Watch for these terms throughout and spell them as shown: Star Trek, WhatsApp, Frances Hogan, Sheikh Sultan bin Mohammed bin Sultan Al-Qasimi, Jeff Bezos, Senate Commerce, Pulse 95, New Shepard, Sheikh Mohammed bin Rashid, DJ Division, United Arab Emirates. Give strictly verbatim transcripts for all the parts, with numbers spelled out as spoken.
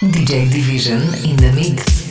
D J Division in the mix.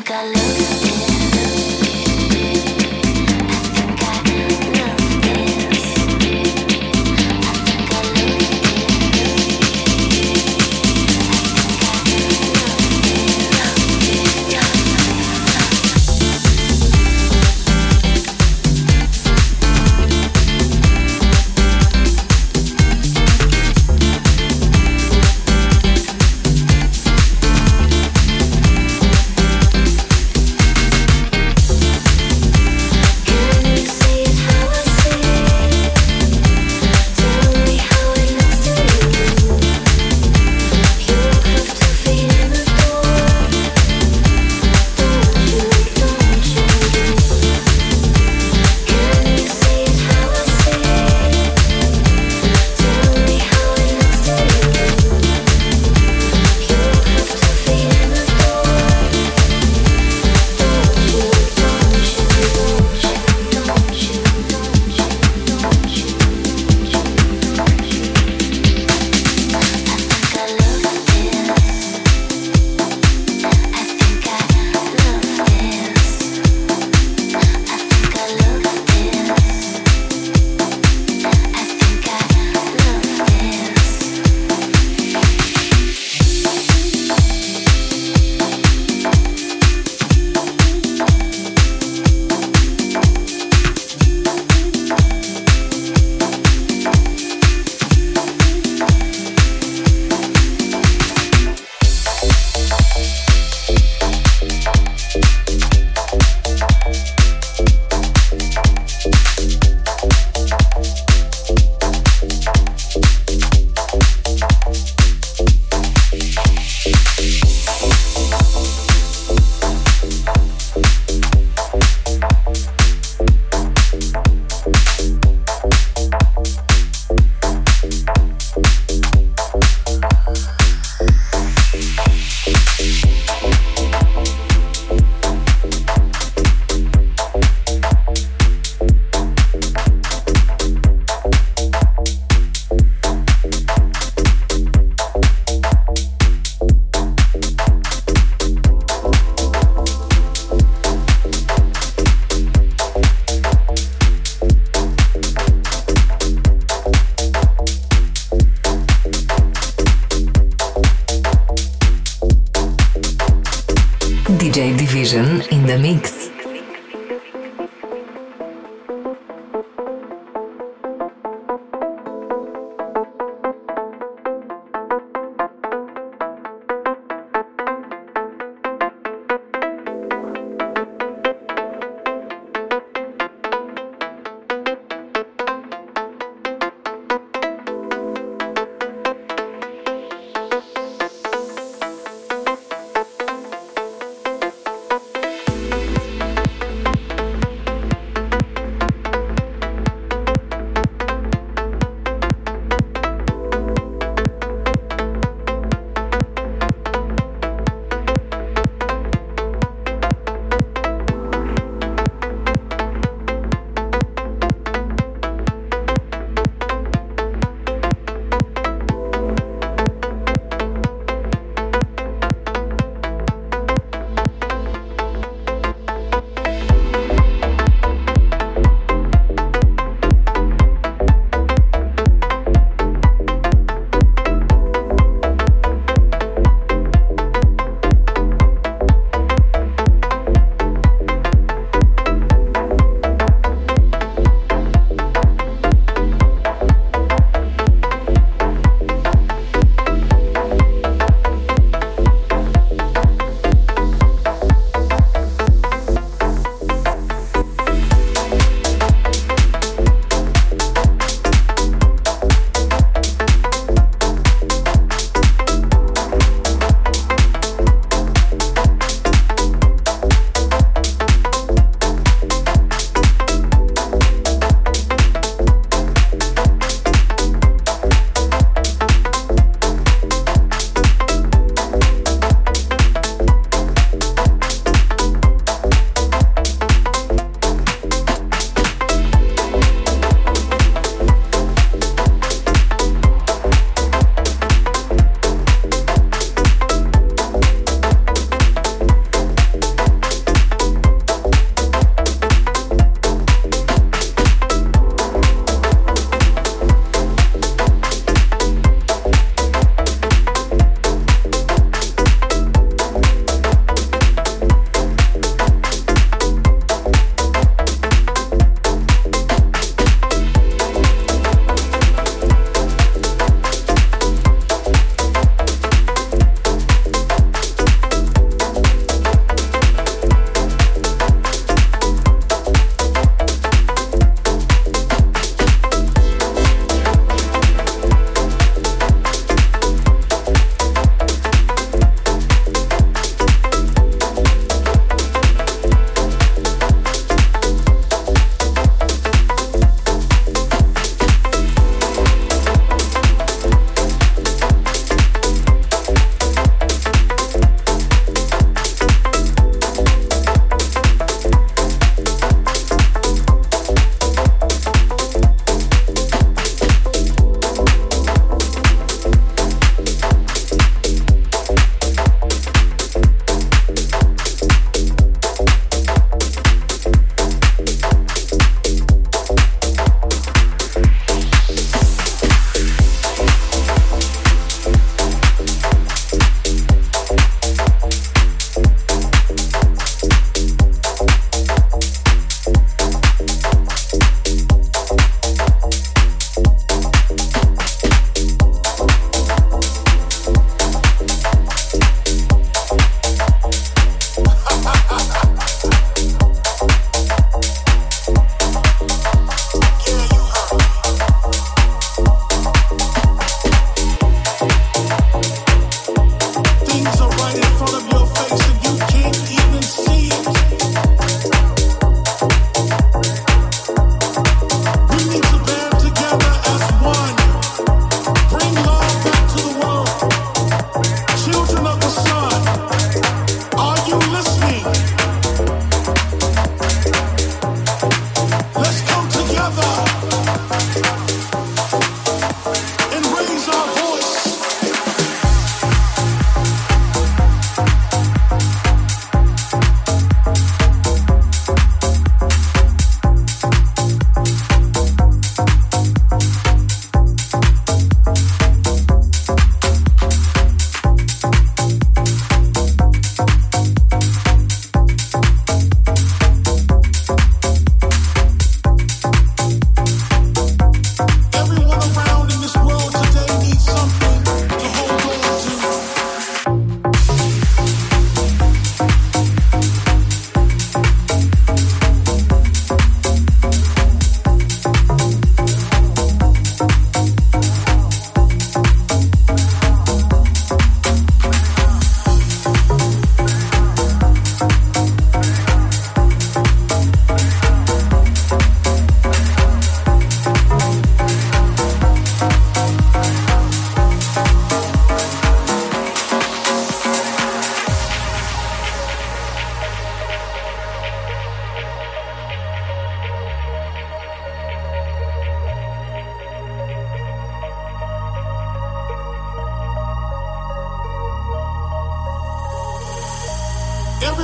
think I love you. D J Division in the mix.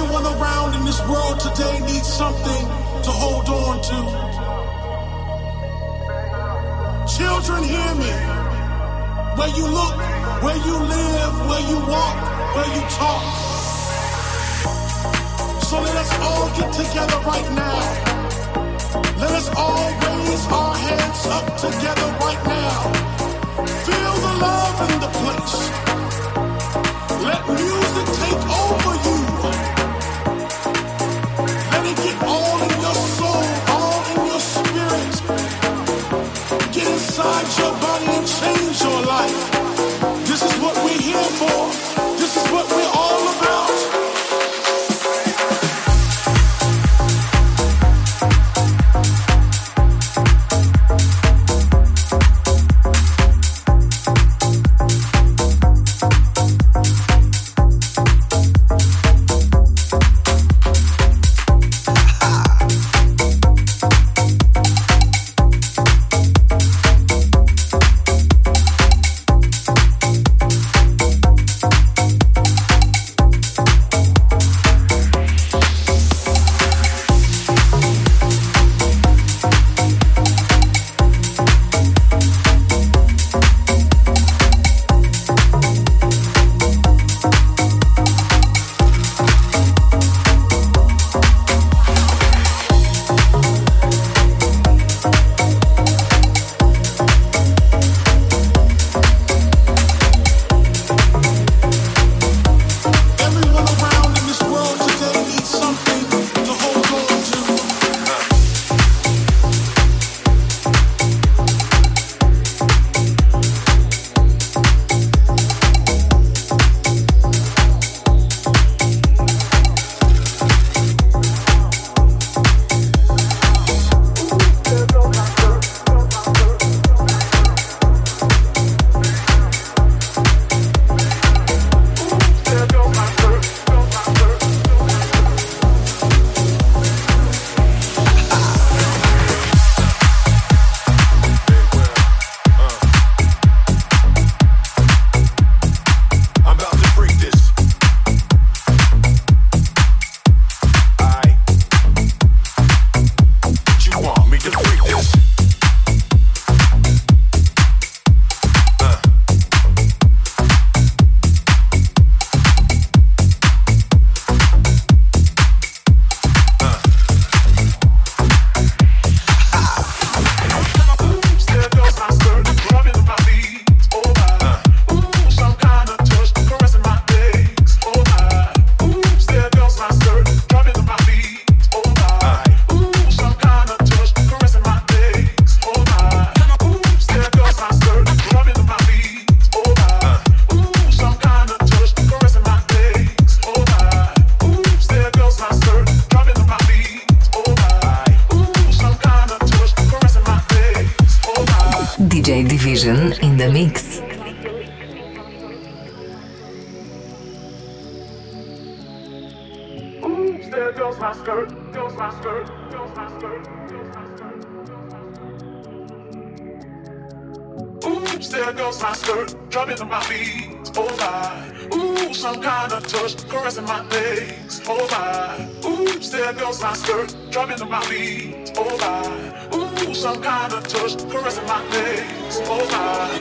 Everyone around in this world today needs something to hold on to. Children, hear me. Where you look, where you live, where you walk, where you talk. So let us all get together right now. Let us all raise our hands up together right now. Feel the love in the place. Let music take over you. Let it get all in your soul, all in your spirit. Get inside your body and change your life. This is what we're here for. This is what we're all about. D J Division in the mix. Oops, there goes my skirt, goes my skirt, goes my skirt, goes my skirt. Oops, there goes my skirt, drumming on my feet, oh my. Ooh, some kind of touch, caressing my legs, oh my. Oops, there goes my skirt, drumming on my feet, oh my. Ooh, some kind of touch, caressing my legs, oh my.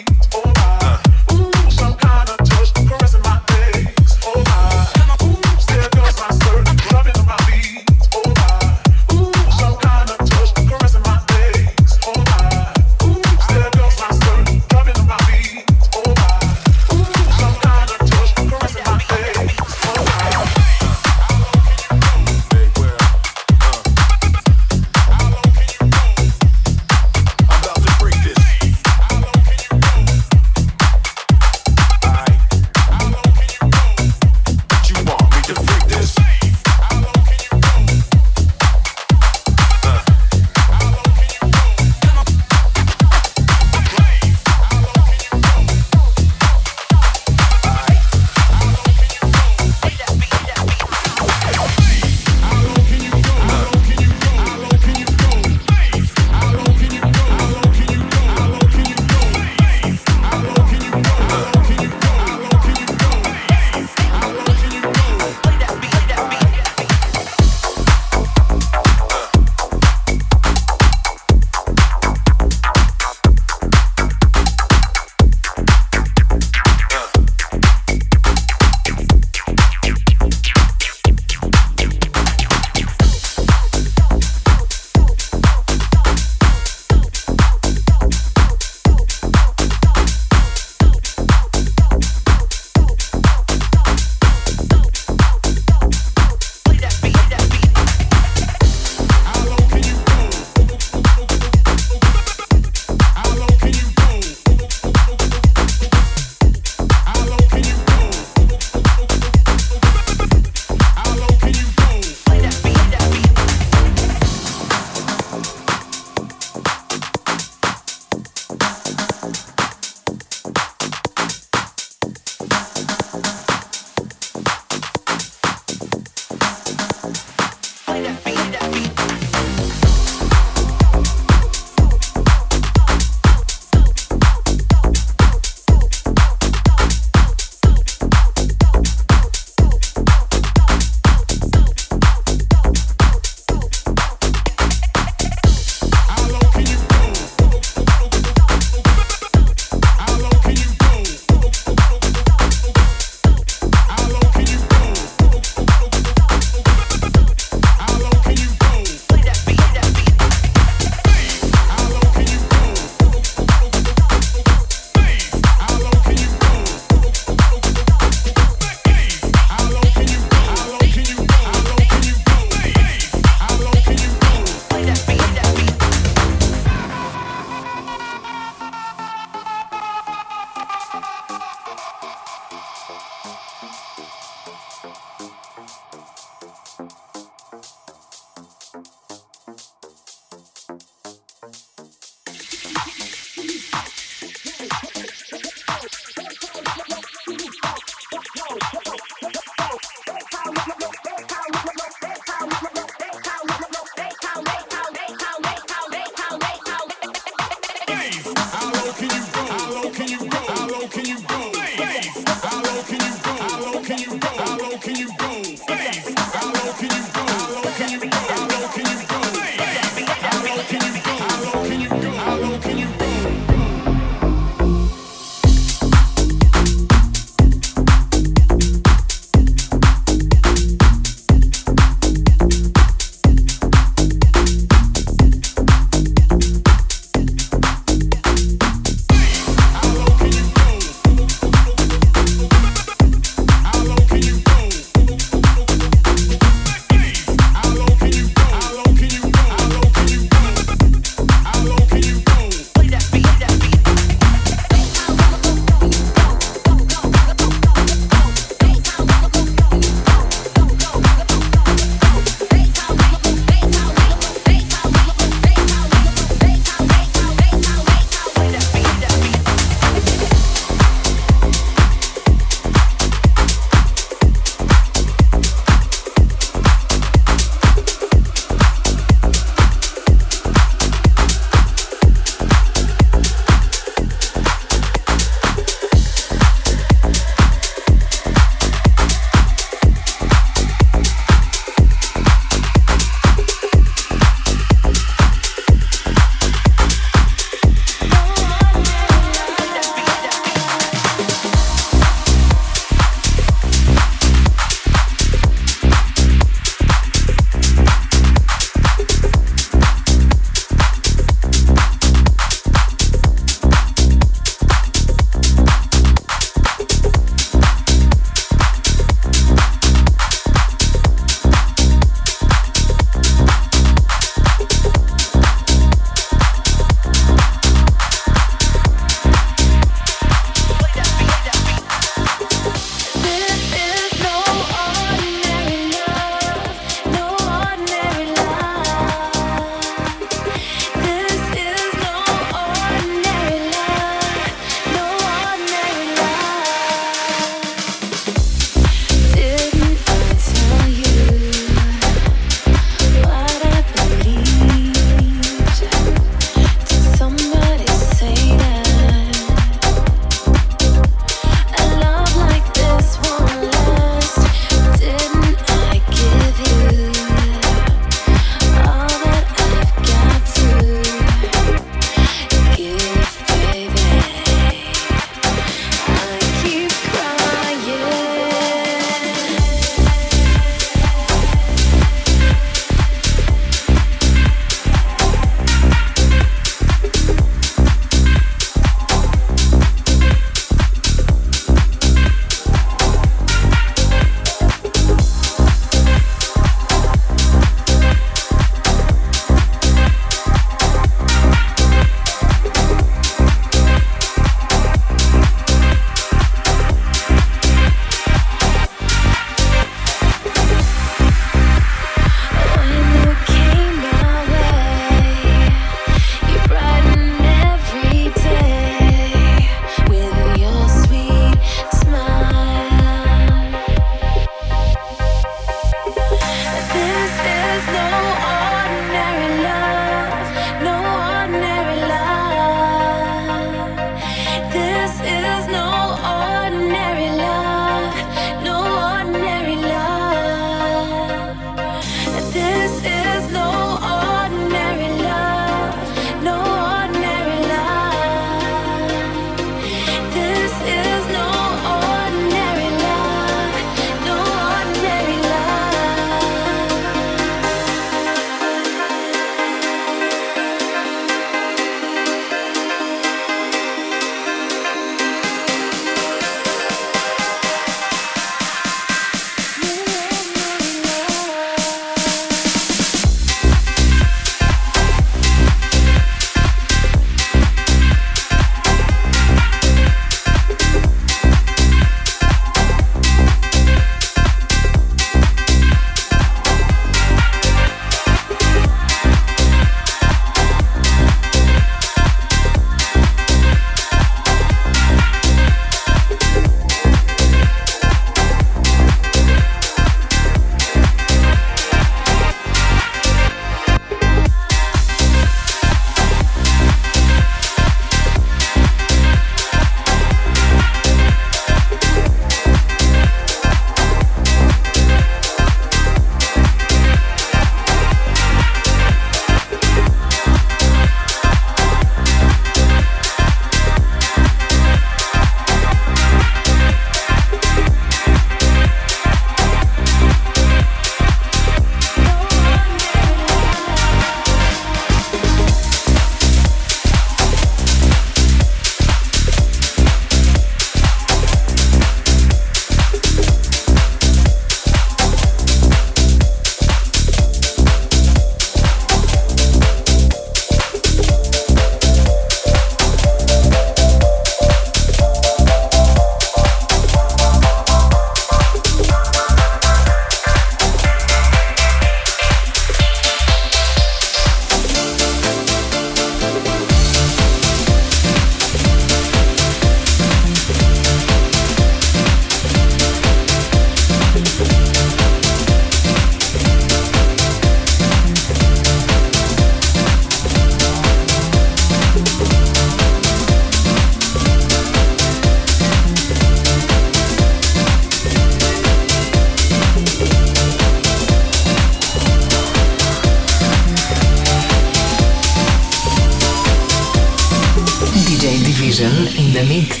in the mix.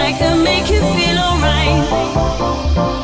I can make you feel alright.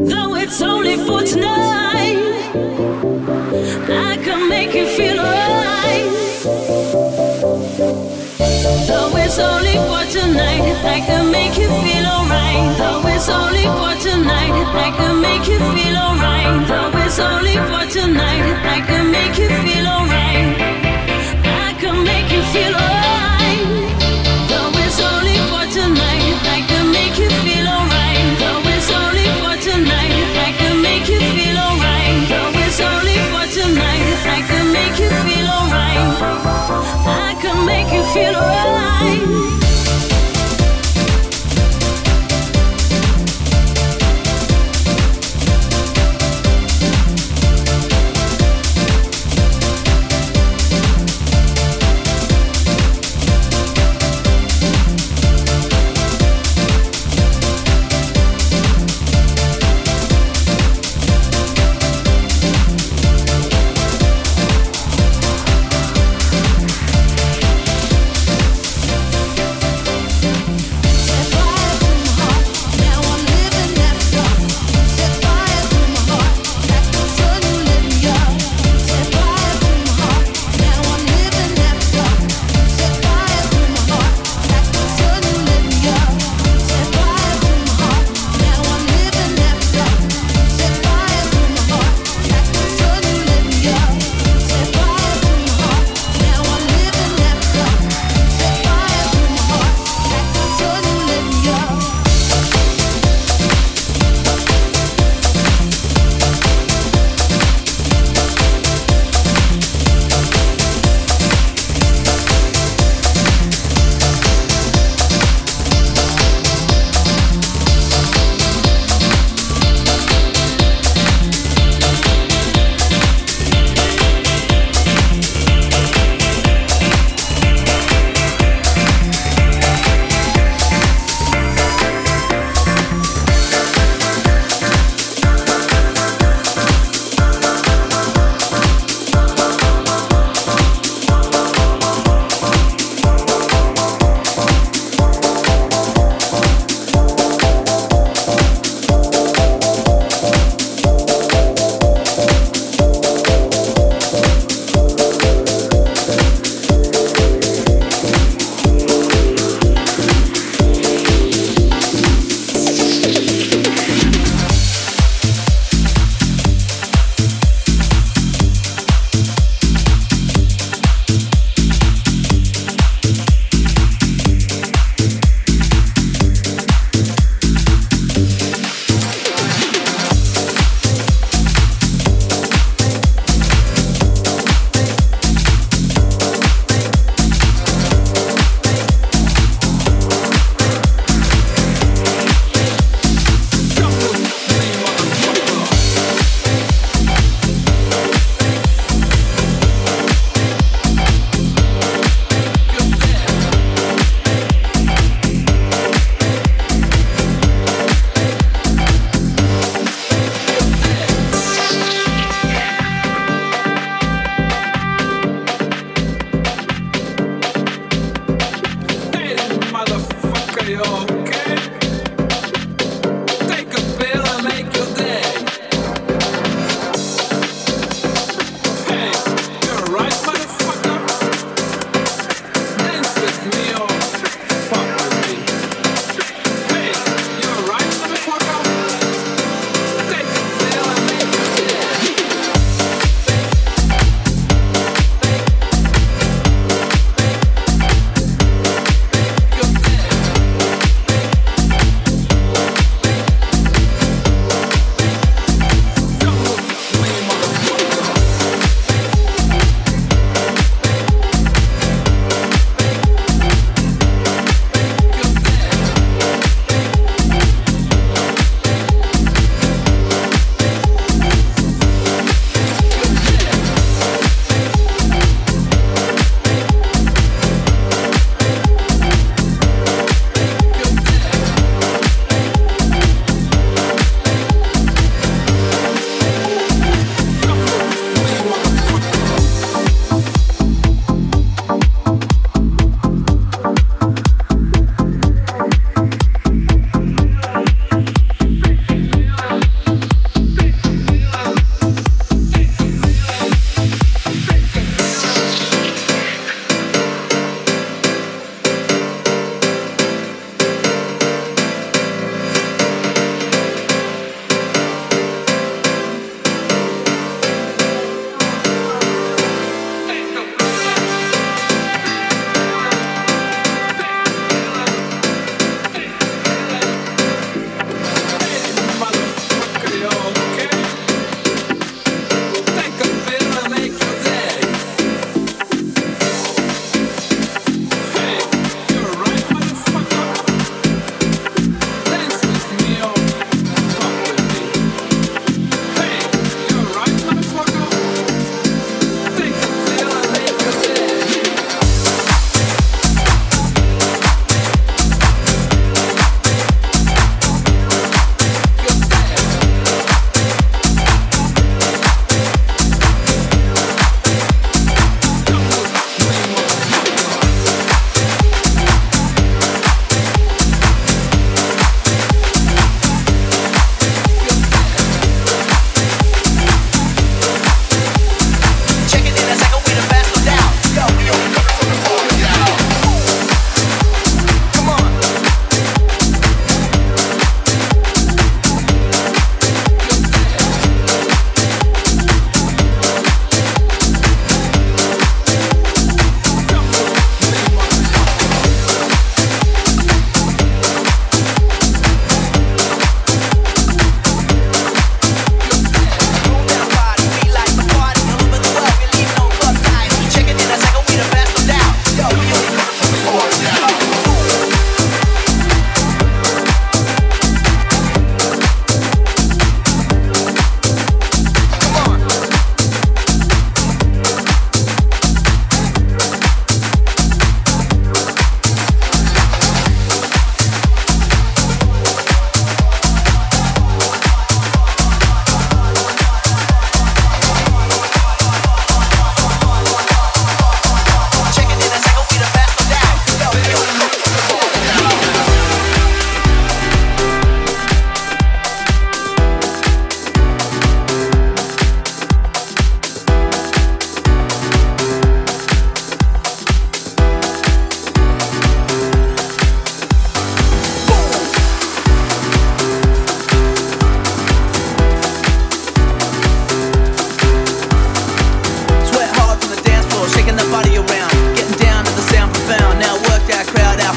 Though it's only for tonight, I can make you feel alright. Though it's only for tonight, I can make you feel alright. Though it's only for tonight, I can make you feel alright.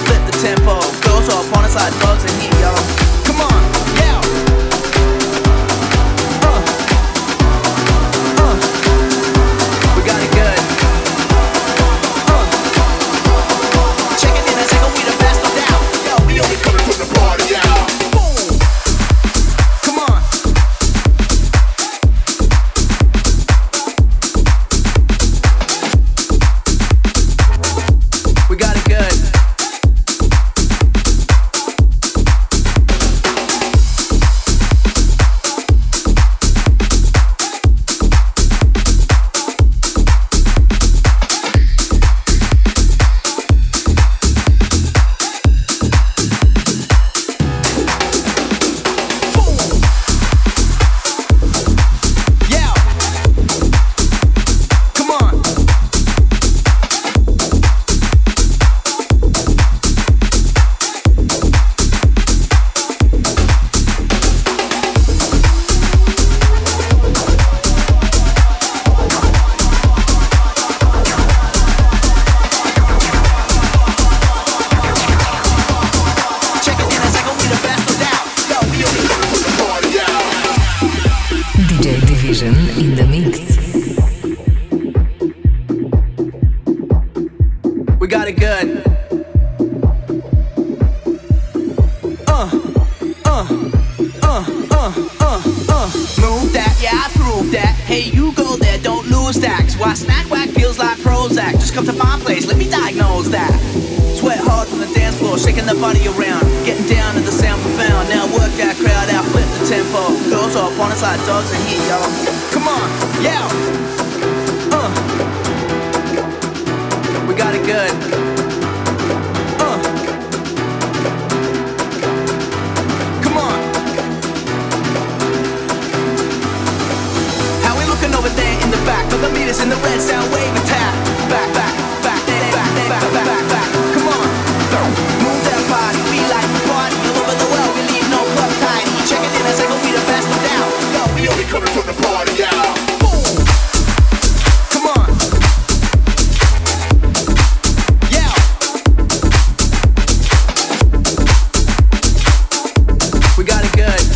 flip the tempo. Those who are upon us like bugs in heat, yo. Come on, yeah. Uh, uh, we got it good. Uh, checking in a second, we the best, no doubt. Yo, we only coming to the party out. Boom. Come on. We got it good.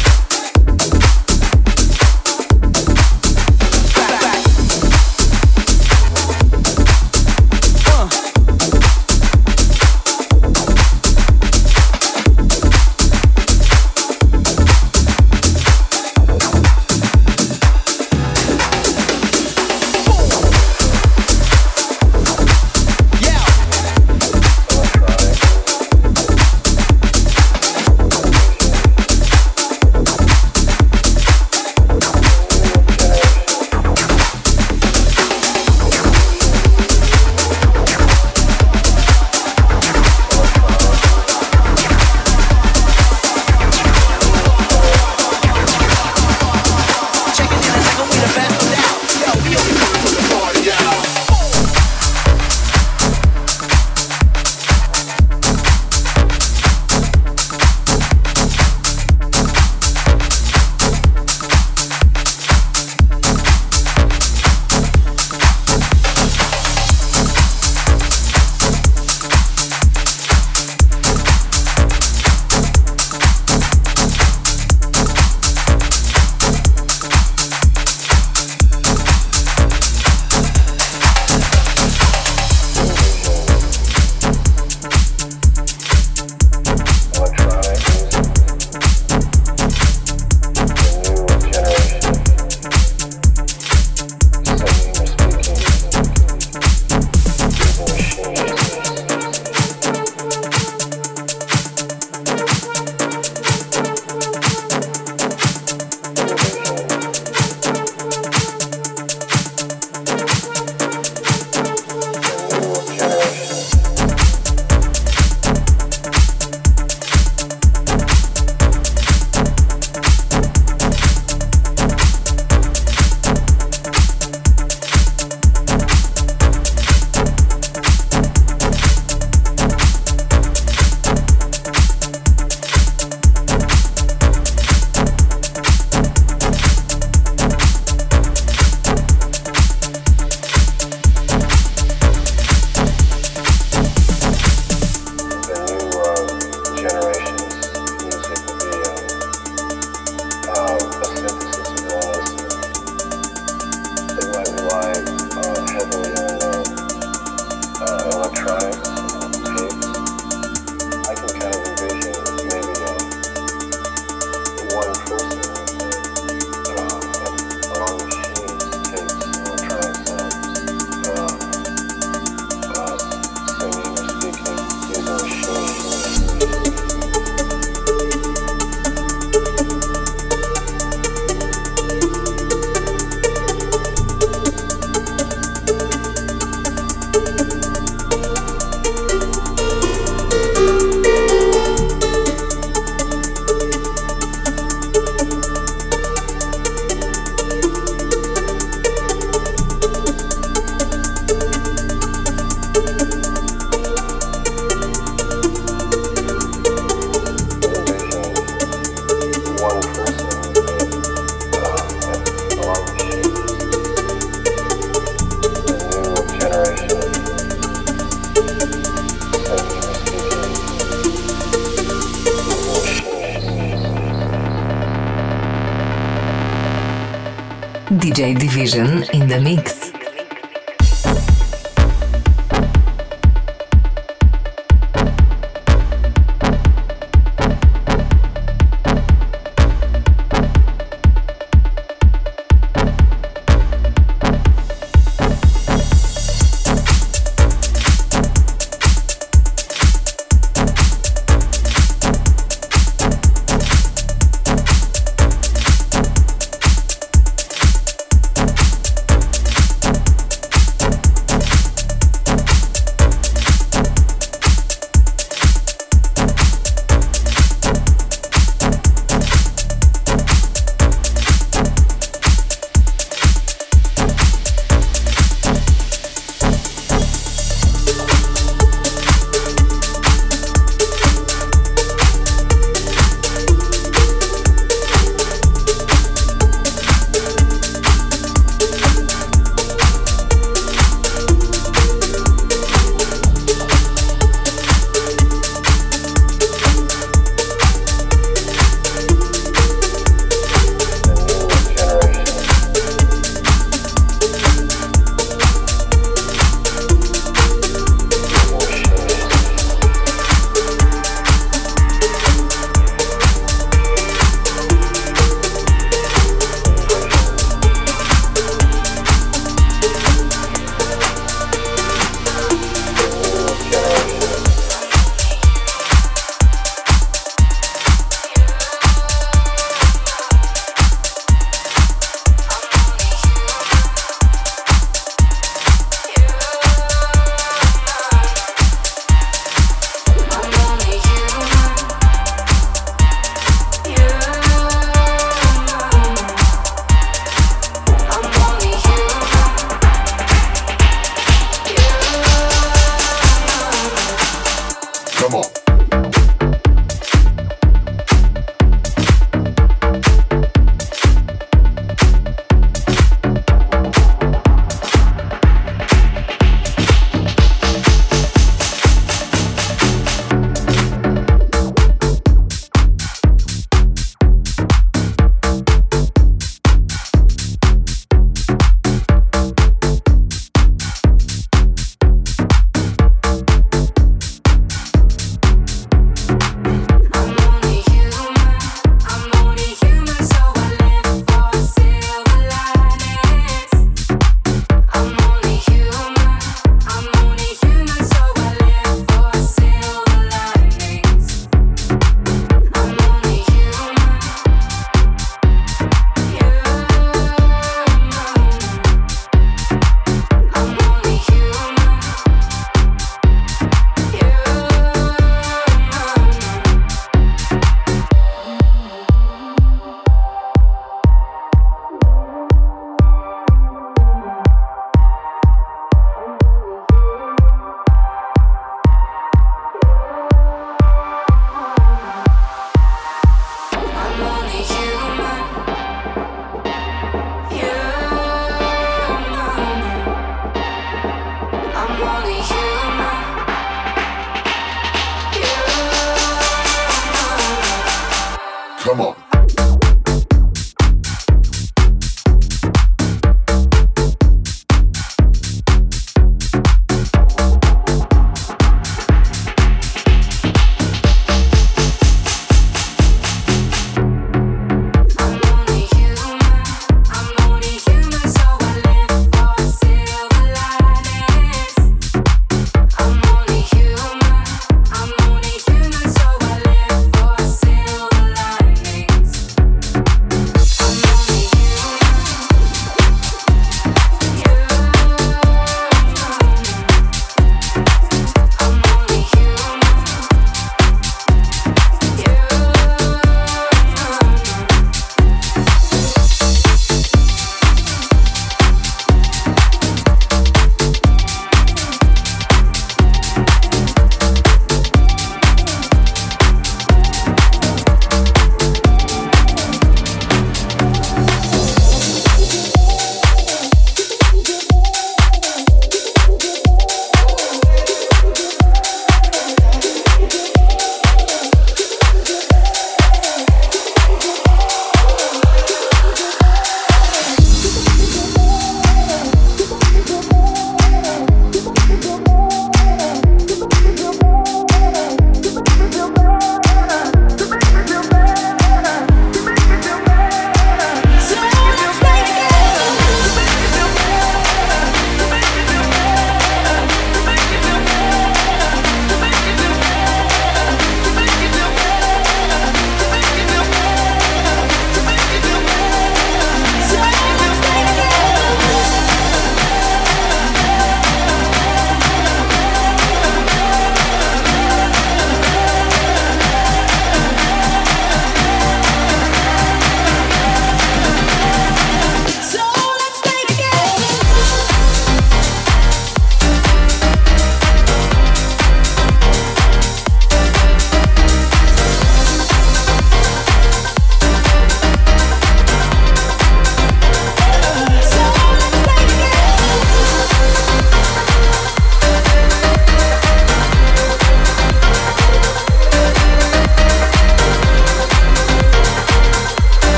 D J Division in the mix.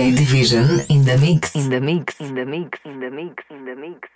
D J Division in the mix, in the mix, in the mix, in the mix, in the mix.